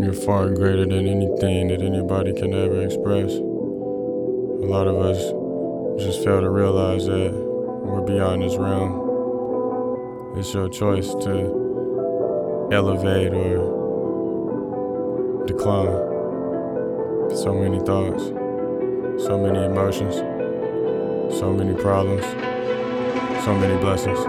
You're far greater than anything that anybody can ever express. A lot of us just fail to realize that we're beyond this realm. It's your choice to elevate or decline. So many thoughts, so many emotions, so many problems, so many blessings.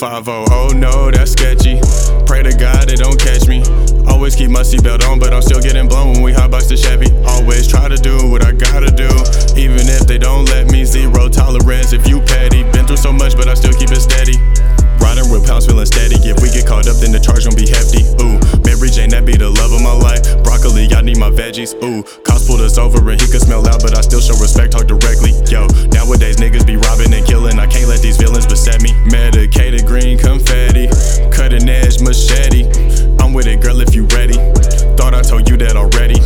5-0, oh no, that's sketchy. Pray to God it don't catch me. Always keep my seatbelt on, but I'm still getting blown when we hotbox the Chevy. Always try to do what I gotta do, even if they don't let me. Zero tolerance if you petty. Been through so much, but I still keep it steady. Riding with pounds, feeling steady. If we get caught up, then the charge gon' be hefty. Ooh, Mary Jane, that be the love of my life. Broccoli, I need my veggies. Ooh, cops pulled us over and he could smell out, but I still show respect, talk directly. Yo, nowadays niggas be robbing and killing. I can't let these villains beset me. Medicated green confetti, cutting edge machete. I'm with it, girl, if you ready. Thought I told you that already.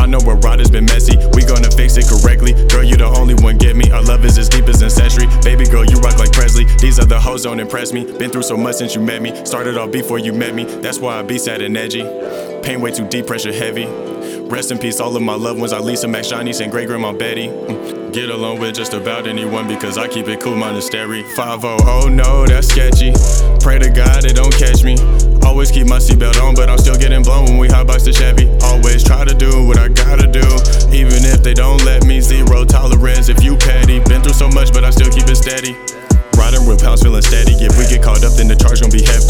I know where ride has been messy. We gonna fix it correctly. Girl, you the only one, get me. Our love is as deep as ancestry. Baby girl, you rock like Presley. These other hoes don't impress me. Been through so much since you met me. Started off before you met me. That's why I be sad and edgy. Pain way too deep, pressure heavy. Rest in peace all of my loved ones. I leave some Max Johnny's and Great Grandma Betty. Get along with just about anyone because I keep it cool, monastery. 5-0, oh no, that's sketchy. Pray to God it don't catch me. Always keep my seatbelt on, but I'm still getting blown when we hotbox the Chevy. Always try to do what I gotta do, even if they don't let me. Zero tolerance if you petty. Been through so much, but I still keep it steady. Riding with pounds, feeling steady. If we get caught up, then the charge gon' be heavy.